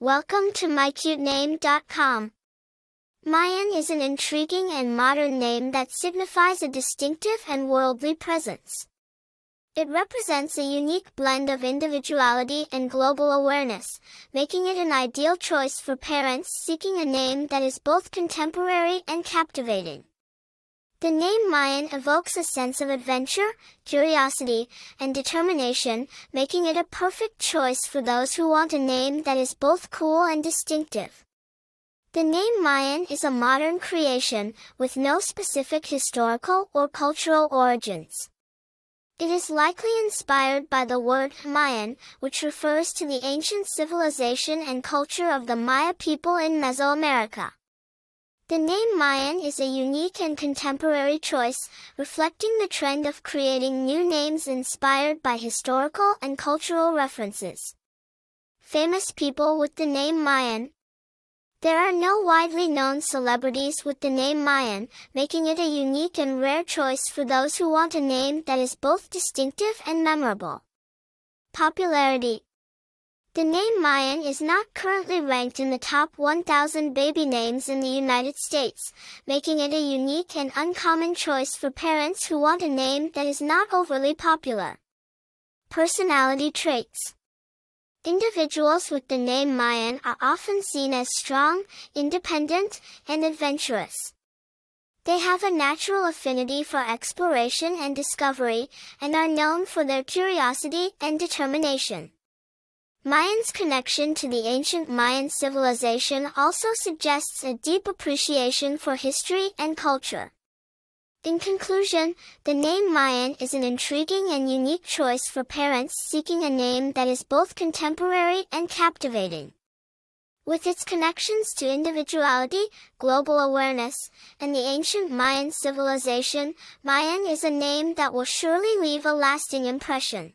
Welcome to MyCutename.com. Mayan is an intriguing and modern name that signifies a distinctive and worldly presence. It represents a unique blend of individuality and global awareness, making it an ideal choice for parents seeking a name that is both contemporary and captivating. The name Mayan evokes a sense of adventure, curiosity, and determination, making it a perfect choice for those who want a name that is both cool and distinctive. The name Mayan is a modern creation, with no specific historical or cultural origins. It is likely inspired by the word Mayan, which refers to the ancient civilization and culture of the Maya people in Mesoamerica. The name Mayan is a unique and contemporary choice, reflecting the trend of creating new names inspired by historical and cultural references. Famous people with the name Mayan. There are no widely known celebrities with the name Mayan, making it a unique and rare choice for those who want a name that is both distinctive and memorable. Popularity. The name Mayan is not currently ranked in the top 1,000 baby names in the United States, making it a unique and uncommon choice for parents who want a name that is not overly popular. Personality traits. Individuals with the name Mayan are often seen as strong, independent, and adventurous. They have a natural affinity for exploration and discovery, and are known for their curiosity and determination. Mayan's connection to the ancient Mayan civilization also suggests a deep appreciation for history and culture. In conclusion, the name Mayan is an intriguing and unique choice for parents seeking a name that is both contemporary and captivating. With its connections to individuality, global awareness, and the ancient Mayan civilization, Mayan is a name that will surely leave a lasting impression.